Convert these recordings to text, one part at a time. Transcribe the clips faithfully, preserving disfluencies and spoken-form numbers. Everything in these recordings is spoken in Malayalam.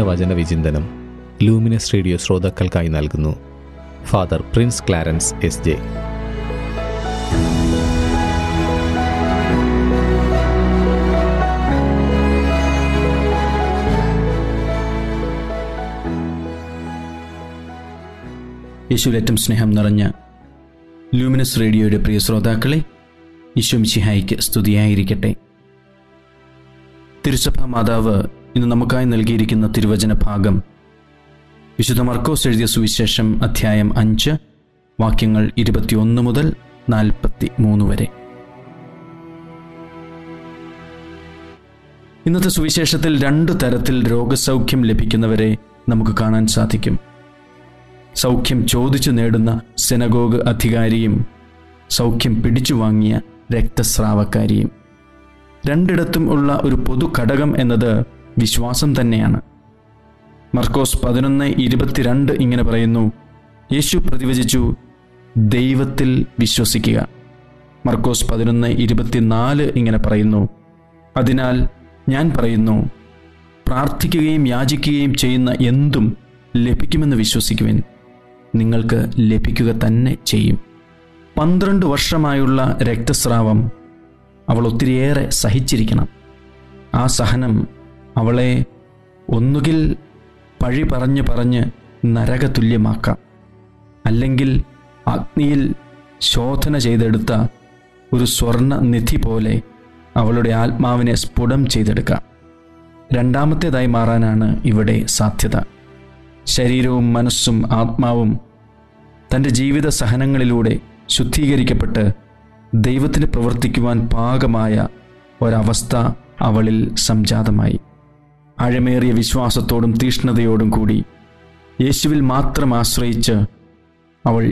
അനുദിന വചന വിചിന്തനം ലൂമിനസ് റേഡിയോ ശ്രോതാക്കൾക്കായി നൽകുന്നു father Prince Clarence S J. യേശുവിലേറ്റം സ്നേഹം നിറഞ്ഞ ലൂമിനസ് റേഡിയോയുടെ പ്രിയ ശ്രോതാക്കളെ, യേശുമിശിഹായിക്ക് സ്തുതിയായിരിക്കട്ടെ. തിരുസഭാ മാതാവ് ഇന്ന് നമുക്കായി നൽകിയിരിക്കുന്ന തിരുവചന ഭാഗം വിശുദ്ധ മർക്കോസ് എഴുതിയ സുവിശേഷം അധ്യായം അഞ്ച്, വാക്യങ്ങൾ ഇരുപത്തിയൊന്ന് മുതൽ നാൽപ്പത്തി മൂന്ന് വരെ. ഇന്നത്തെ സുവിശേഷത്തിൽ രണ്ടു തരത്തിൽ രോഗസൗഖ്യം ലഭിക്കുന്നവരെ നമുക്ക് കാണാൻ സാധിക്കും. സൗഖ്യം ചോദിച്ചു നേടുന്ന സിനഗോഗ് അധികാരിയും സൗഖ്യം പിടിച്ചു വാങ്ങിയ രക്തസ്രാവക്കാരിയും. രണ്ടിടത്തും ഉള്ള ഒരു പൊതു ഘടകം എന്നത് വിശ്വാസം തന്നെയാണ്. മർക്കോസ് പതിനൊന്ന് ഇരുപത്തിരണ്ട് ഇങ്ങനെ പറയുന്നു: യേശു പ്രതിവചിച്ചു, ദൈവത്തിൽ വിശ്വസിക്കുക. മർക്കോസ് പതിനൊന്ന് ഇരുപത്തിനാല് ഇങ്ങനെ പറയുന്നു: അതിനാൽ ഞാൻ പറയുന്നു, പ്രാർത്ഥിക്കുകയും യാചിക്കുകയും ചെയ്യുന്ന എന്തും ലഭിക്കുമെന്ന് വിശ്വസിക്കുവിൻ, നിങ്ങൾക്ക് ലഭിക്കുക തന്നെ ചെയ്യും. പന്ത്രണ്ട് വർഷമായുള്ള രക്തസ്രാവം അവൾ ഒത്തിരിയേറെ സഹിച്ചിരിക്കണം. ആ സഹനം അവളെ ഒന്നുകിൽ പഴി പറഞ്ഞ് പറഞ്ഞ് നരകതുല്യമാക്കാം, അല്ലെങ്കിൽ അഗ്നിയിൽ ശോധന ചെയ്തെടുത്ത ഒരു സ്വർണ്ണ നിധി പോലെ അവളുടെ ആത്മാവിനെ സ്ഫുടം ചെയ്തെടുക്കാം. രണ്ടാമത്തേതായി മാറാനാണ് ഇവിടെ സാധ്യത. ശരീരവും മനസ്സും ആത്മാവും തൻ്റെ ജീവിത സഹനങ്ങളിലൂടെ ശുദ്ധീകരിക്കപ്പെട്ട് ദൈവത്തിന് പ്രവർത്തിക്കുവാൻ പാകമായ ഒരവസ്ഥ അവളിൽ സംജാതമായി. ആഴമേറിയ വിശ്വാസത്തോടും തീഷ്ണതയോടും കൂടി യേശുവിൽ മാത്രം ആശ്രയിച്ച് അവൾ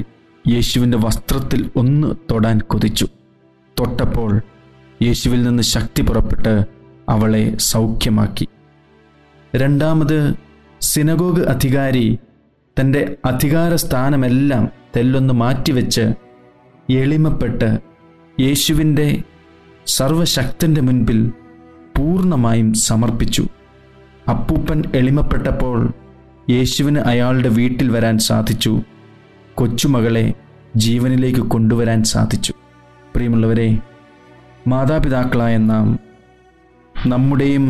യേശുവിൻ്റെ വസ്ത്രത്തിൽ ഒന്ന് തൊടാൻ കൊതിച്ചു. തൊട്ടപ്പോൾ യേശുവിൽ നിന്ന് ശക്തി പുറപ്പെട്ട് അവളെ സൗഖ്യമാക്കി. രണ്ടാമത്, സിനഗോഗ് അധികാരി തൻ്റെ അധികാര സ്ഥാനമെല്ലാം തെല്ലൊന്ന് മാറ്റിവെച്ച് എളിമപ്പെട്ട് യേശുവിൻ്റെ സർവശക്തൻ്റെ മുൻപിൽ പൂർണ്ണമായും സമർപ്പിച്ചു. അപ്പൂപ്പൻ എളിമപ്പെട്ടപ്പോൾ യേശുവിന് അയാളുടെ വീട്ടിൽ വരാൻ സാധിച്ചു, കൊച്ചുമകളെ ജീവനിലേക്ക് കൊണ്ടുവരാൻ സാധിച്ചു. പ്രിയമുള്ളവരെ, മാതാപിതാക്കളായ നാം നമ്മുടെയും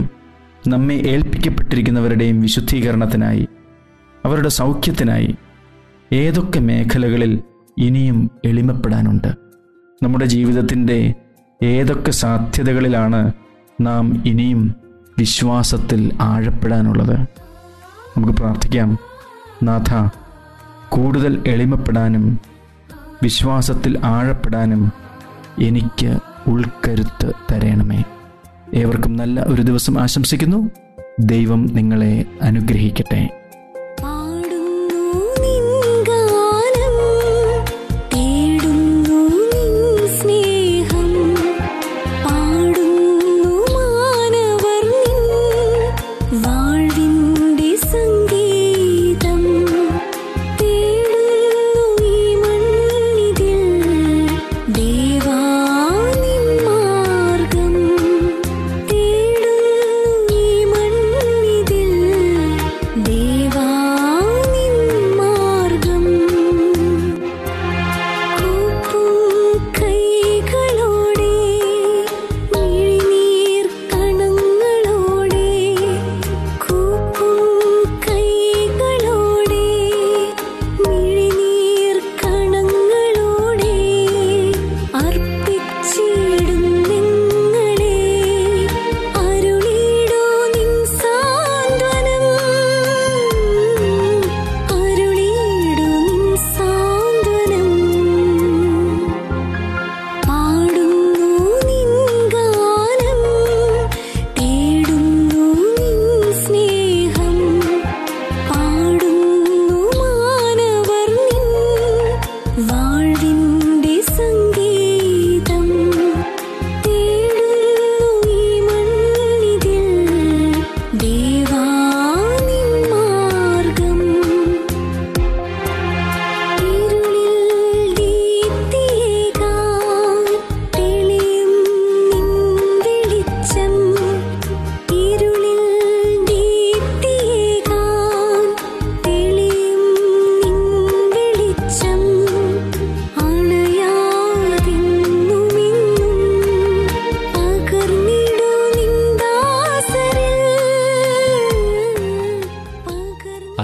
നമ്മെ ഏൽപ്പിക്കപ്പെട്ടിരിക്കുന്നവരുടെയും വിശുദ്ധീകരണത്തിനായി, അവരുടെ സൗഖ്യത്തിനായി ഏതൊക്കെ മേഖലകളിൽ ഇനിയും എളിമപ്പെടാനുണ്ട്? നമ്മുടെ ജീവിതത്തിൻ്റെ ഏതൊക്കെ സാധ്യതകളിലാണ് നാം ഇനിയും വിശ്വാസത്തിൽ ആഴപ്പെടാനുള്ളത്? നമുക്ക് പ്രാർത്ഥിക്കാം. നാഥാ, കൂടുതൽ എളിമപ്പെടാനും വിശ്വാസത്തിൽ ആഴപ്പെടാനും എനിക്ക് ഉൾക്കരുത്ത് തരണമേ. ഏവർക്കും നല്ല ഒരു ദിവസം ആശംസിക്കുന്നു. ദൈവം നിങ്ങളെ അനുഗ്രഹിക്കട്ടെ. They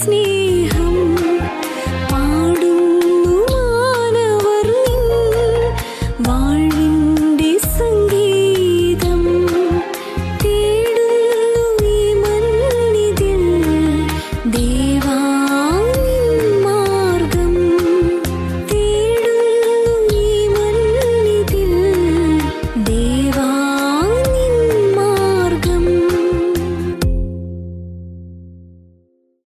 സ്നേഹം